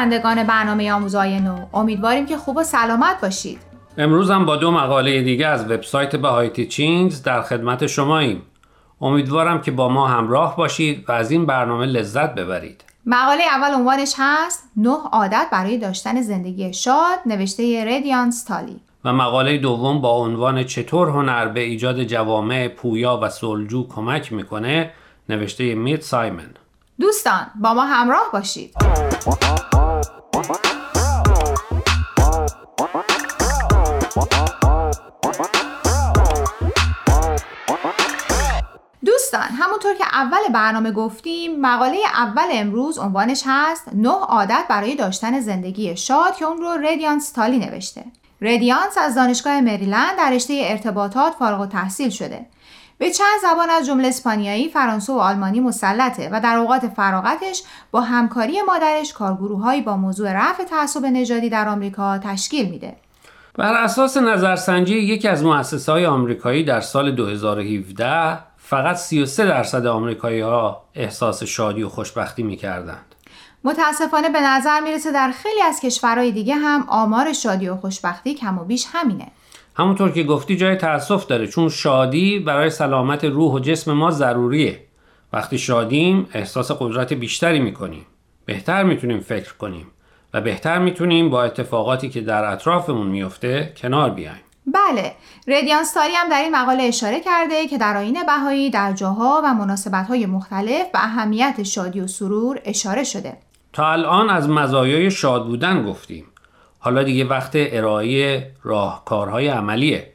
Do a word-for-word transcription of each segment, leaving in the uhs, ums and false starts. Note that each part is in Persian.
شنوندگان برنامه آموزهای نو، امیدواریم که خوب و سلامت باشید. امروز هم با دو مقاله دیگه از وبسایت بهای تیچینگز در خدمت شماییم. امیدوارم که با ما همراه باشید و از این برنامه لذت ببرید. مقاله اول عنوانش هست نه عادت برای داشتن زندگی شاد، نوشته رادیانس تالی، و مقاله دوم با عنوان چطور هنر به ایجاد جوامع پویا و صلحجو کمک میکنه، نوشته مید سایمن. دوستان با ما همراه باشید. دوستان همونطور که اول برنامه گفتیم، مقاله اول امروز عنوانش هست نه عادت برای داشتن زندگی شاد که اون رو رادیانس تالی نوشته. رادیانس از دانشگاه مریلند در رشته ارتباطات فارغ التحصیل شده. به چند زبان از جمله اسپانیایی، فرانسه و آلمانی مسلطه و در اوقات فراغتش با همکاری مادرش کارگروه‌هایی با موضوع رفع تعصب نژادی در آمریکا تشکیل میده. بر اساس نظرسنجی یکی از مؤسسه‌های آمریکایی در سال دو هزار و هفده فقط سی و سه درصد آمریکایی‌ها احساس شادی و خوشبختی می‌کردند. متاسفانه به نظر میرسه در خیلی از کشورهای دیگه هم آمار شادی و خوشبختی کم و بیش همینه. همونطور که گفتی جای تأسف داره، چون شادی برای سلامت روح و جسم ما ضروریه. وقتی شادیم احساس قدرت بیشتری میکنیم، بهتر میتونیم فکر کنیم و بهتر میتونیم با اتفاقاتی که در اطرافمون میفته کنار بیایم. بله، رادیانس تالی هم در این مقاله اشاره کرده که در آیین بهایی در جاها و مناسبت‌های مختلف به اهمیت شادی و سرور اشاره شده. تا الان از مزایای شاد بودن گفتیم. حالا دیگه وقت ارائه راهکارهای عملیه.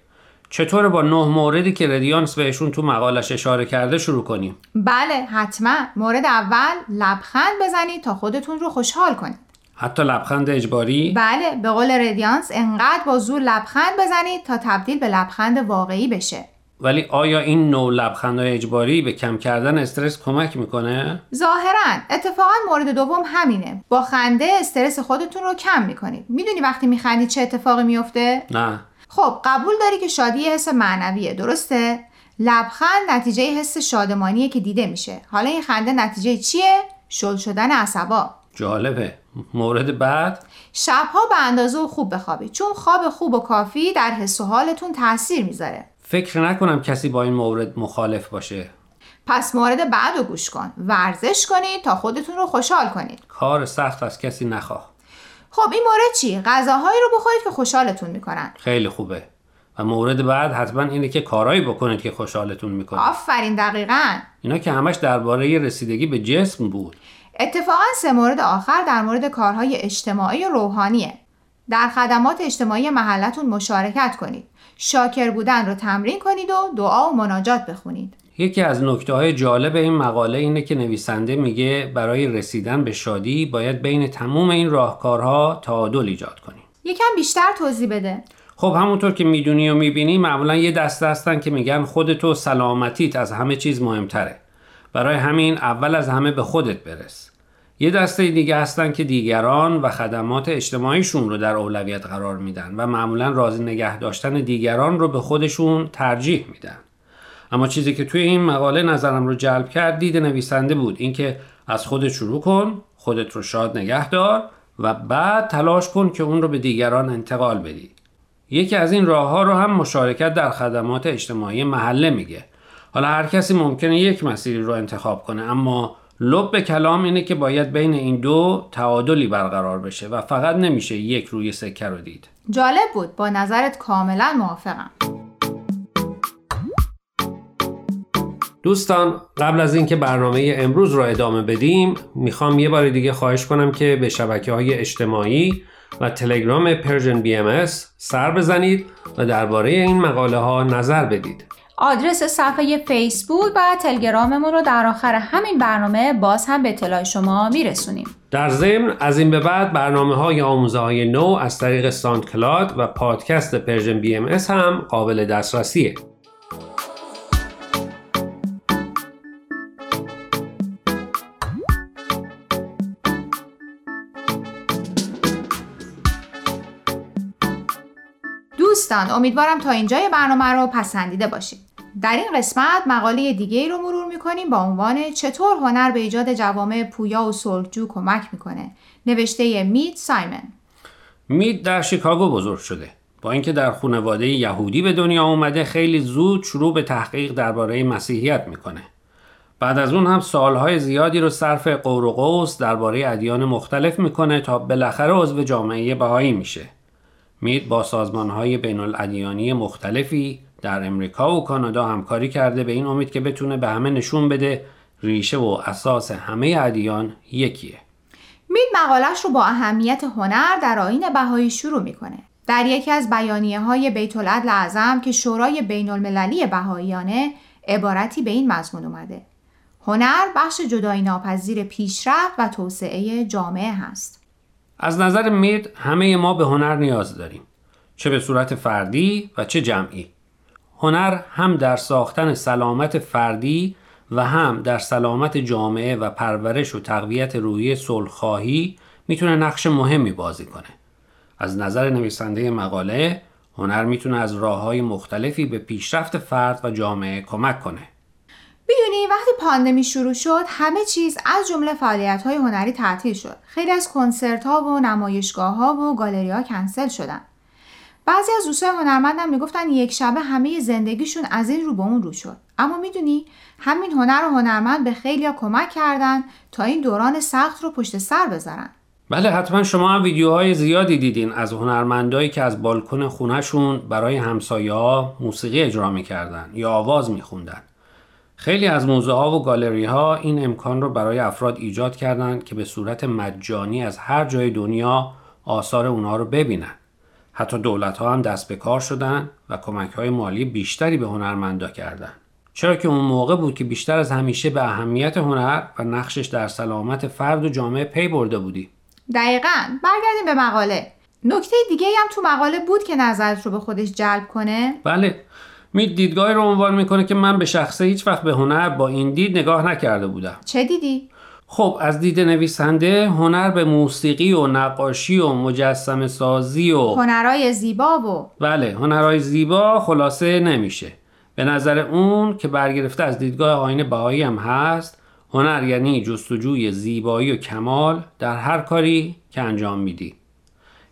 چطور با نه موردی که رادیانس بهشون تو مقالش اشاره کرده شروع کنیم؟ بله حتما. مورد اول، لبخند بزنید تا خودتون رو خوشحال کنید. حتی لبخند اجباری؟ بله، به قول رادیانس انقدر با زور لبخند بزنید تا تبدیل به لبخند واقعی بشه. ولی آیا این نوع لبخندهای اجباری به کم کردن استرس کمک میکنه؟ ظاهرا. اتفاقا مورد دوم همینه. با خنده استرس خودتون رو کم میکنید. میدونی وقتی میخندی چه اتفاقی میفته؟ نه. خب قبول داری که شادی حس معنویه، درسته؟ لبخند نتیجه حس شادمانیه که دیده میشه. حالا این خنده نتیجه چیه؟ شل شدن عصبا. جالبه. مورد بعد، شبها به اندازه و خوب بخوابید، چون خواب خوب و کافی در حس و حالتون تاثیر میذاره. فکر نکنم کسی با این مورد مخالف باشه. پس مورد بعدو گوش کن. ورزش کنید تا خودتون رو خوشحال کنید. کار سخت از کسی نخواه. خب این مورد چی؟ غذاهایی رو بخورید که خوشحالتون میکنن. خیلی خوبه. و مورد بعد حتما اینه که کارهایی بکنید که خوشحالتون میکنه. آفرین، دقیقاً. اینا که همش درباره رسیدگی به جسم بود. اتفاقاً سه مورد آخر در مورد کارهای اجتماعی و روحانیه. در خدمات اجتماعی محلتون مشارکت کنید. شاکر بودن رو تمرین کنید و دعا و مناجات بخونید. یکی از نکته‌های جالب این مقاله اینه که نویسنده میگه برای رسیدن به شادی باید بین تمام این راهکارها تعادل ایجاد کنیم. یکم بیشتر توضیح بده. خب همونطور که میدونی و میبینی معمولا یه دسته هستن که میگن خودت و سلامتیت از همه چیز مهمتره. برای همین اول از همه به خودت برس. یه دسته دیگه هستن که دیگران و خدمات اجتماعیشون رو در اولویت قرار میدن و معمولاً راضی نگه داشتن دیگران رو به خودشون ترجیح میدن. اما چیزی که توی این مقاله نظرم رو جلب کرد دید نویسنده بود، اینکه از خودت شروع کن، خودت رو شاد نگه دار و بعد تلاش کن که اون رو به دیگران انتقال بدی. یکی از این راه‌ها رو هم مشارکت در خدمات اجتماعی محله میگه. حالا هر کسی ممکنه یک مسیری رو انتخاب کنه، اما لب به کلام اینه که باید بین این دو تعادلی برقرار بشه و فقط نمیشه یک روی سکه رو دید. جالب بود. با نظرت کاملا موافقم. دوستان قبل از اینکه برنامه امروز رو ادامه بدیم، میخوام یه بار دیگه خواهش کنم که به شبکه‌های اجتماعی و تلگرام پرژن بی ام اس سر بزنید و درباره این مقاله ها نظر بدید. آدرس صفحه فیسبوک و تلگراممون رو در آخر همین برنامه باز هم به اطلاع شما میرسونیم. در ضمن از این به بعد برنامه های آموزهای نو از طریق ساوندکلاود و پادکست پرژن بی ام اس هم قابل دسترسیه. دوستان امیدوارم تا اینجای برنامه رو پسندیده باشید. در این قسمت مقاله دیگه‌ای رو مرور می‌کنیم با عنوان چطور هنر به ایجاد جوامع پویا و صلحجو کمک می‌کنه، نوشته مید سایمن. مید در شیکاگو بزرگ شده. با اینکه در خانواده یهودی به دنیا اومده، خیلی زود شروع به تحقیق درباره مسیحیت می‌کنه. بعد از اون هم سال‌های زیادی رو صرف قور و قوس درباره ادیان مختلف می‌کنه تا بالاخره عضو جامعه بهایی میشه. مید با سازمان‌های بین‌الادیانی مختلفی در امریکا و کانادا همکاری کرده به این امید که بتونه به همه نشون بده ریشه و اساس همه ادیان یکیه. مید مقالش رو با اهمیت هنر در آیین بهایی شروع می‌کنه. در یکی از بیانیه‌های بیت‌العدل اعظم که شورای بین‌المللی بهاییانه، عبارتی به این مضمون اومده: هنر بخش جدایی ناپذیر پیشرفت و توسعه جامعه هست. از نظر مید همه ما به هنر نیاز داریم، چه به صورت فردی و چه جمعی. هنر هم در ساختن سلامت فردی و هم در سلامت جامعه و پرورش و تقویت روحیه صلح‌خواهی میتونه نقش مهمی بازی کنه. از نظر نویسنده مقاله، هنر میتونه از راه‌های مختلفی به پیشرفت فرد و جامعه کمک کنه. میدونی وقتی پاندمی شروع شد، همه چیز از جمله فعالیت‌های هنری تعطیل شد. خیلی از کنسرت‌ها و نمایشگاه‌ها و گالری‌ها کنسل شدن. بعضی از دوستای هنرمندم میگفتن یک شبه همه زندگیشون از این رو به اون رو شد. اما میدونی همین هنر و هنرمند به خیلیا کمک کردن تا این دوران سخت رو پشت سر بذارن. بله، حتما شما هم ویدیوهای زیادی دیدین از هنرمندایی که از بالکن خونه‌شون برای همسایه‌ها موسیقی اجرا می‌کردن یا آواز می‌خوندن. خیلی از موزه ها و گالری ها این امکان رو برای افراد ایجاد کردند که به صورت مجانی از هر جای دنیا آثار اونها رو ببینن. حتی دولت ها هم دست به کار شدن و کمک های مالی بیشتری به هنرمندا کردن. چرا که اون موقع بود که بیشتر از همیشه به اهمیت هنر و نقشش در سلامت فرد و جامعه پی برده بودی. دقیقاً. برگردیم به مقاله. نکته دیگه هم تو مقاله بود که نظرت رو به خودش جلب کنه. بله. مید دیدگاهی رو عنوان میکنه که من به شخصه هیچ وقت به هنر با این دید نگاه نکرده بودم. چه دیدی؟ خب از دید نویسنده، هنر به موسیقی و نقاشی و مجسمه سازی و هنرهای زیبا و بله هنرهای زیبا خلاصه نمیشه. به نظر اون که برگرفته از دیدگاه آیین بهایی هم هست، هنر یعنی جستجوی زیبایی و کمال در هر کاری که انجام میدی.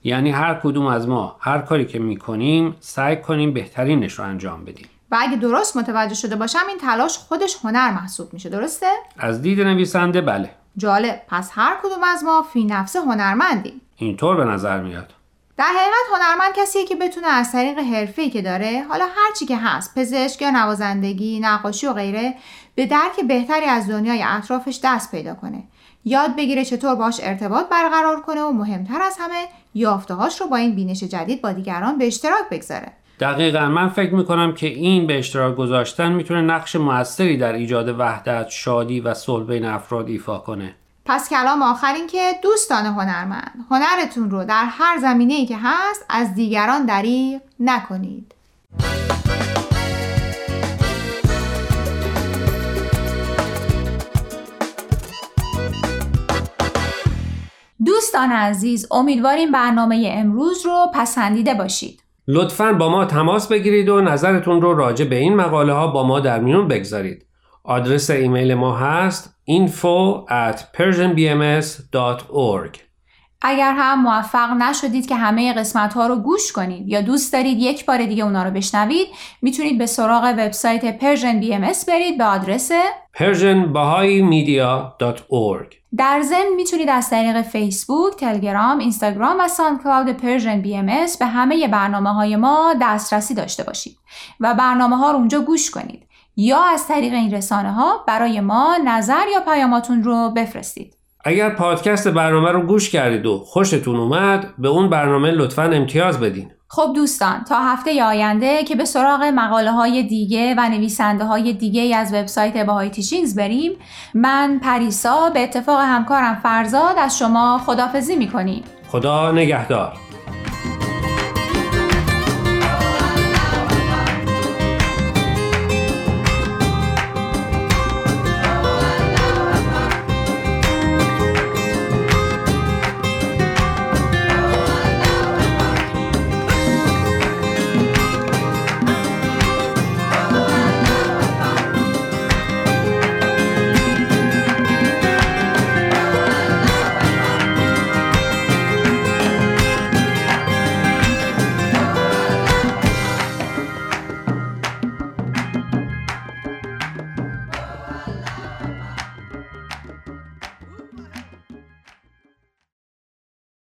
یعنی هر کدوم از ما هر کاری که میکنیم سعی کنیم بهترینش رو انجام بدیم. و اگه درست متوجه شده باشم، این تلاش خودش هنر محسوب میشه، درسته؟ از دید نویسنده بله. جالب. پس هر کدوم از ما فی نفسه هنرمندیم. اینطور به نظر میاد. در حقیقت هنرمند کسیه که بتونه از طریق حرفه‌ای که داره، حالا هر چی که هست، پزشک یا نوازندگی، نقاشی و غیره، به درک بهتری از دنیای اطرافش دست پیدا کنه. یاد بگیره چطور باش ارتباط برقرار کنه و مهمتر از همه یافته‌هاش رو با این بینش جدید با دیگران به اشتراک بگذاره. دقیقاً. من فکر می‌کنم که این به اشتراک گذاشتن میتونه نقش موثری در ایجاد وحدت، شادی و صلح بین افراد ایفا کنه. پس کلام آخر این که دوستان هنرمند، هنرتون رو در هر زمینه‌ای که هست از دیگران دریغ نکنید. دوستان عزیز، امیدواریم برنامه امروز رو پسندیده باشید. لطفاً با ما تماس بگیرید و نظرتون رو راجع به این مقاله ها با ما در میون بگذارید. آدرس ایمیل ما هست info at persianbms dot org. اگر هم موفق نشدید که همه قسمت ها رو گوش کنید یا دوست دارید یک بار دیگه اونا رو بشنوید، میتونید به سراغ وبسایت پرژن بی ام اس برید به آدرس persian bahai media dot org. در ضمن میتونید از طریق فیسبوک، تلگرام، اینستاگرام و ساندکلاود پرژن بی ام اس به همه برنامه‌های ما دسترسی داشته باشید و برنامه‌ها رو اونجا گوش کنید یا از طریق این رسانه‌ها برای ما نظر یا پیاماتون رو بفرستید. اگر پادکست برنامه رو گوش کردید و خوشتون اومد، به اون برنامه لطفاً امتیاز بدین. خب دوستان، تا هفته آینده که به سراغ مقاله‌های دیگه و نویسنده‌های دیگه از وبسایت بهای تیچینگز بریم، من پریسا به اتفاق همکارم فرزاد از شما خداحافظی می‌کنیم. خدا نگهدار.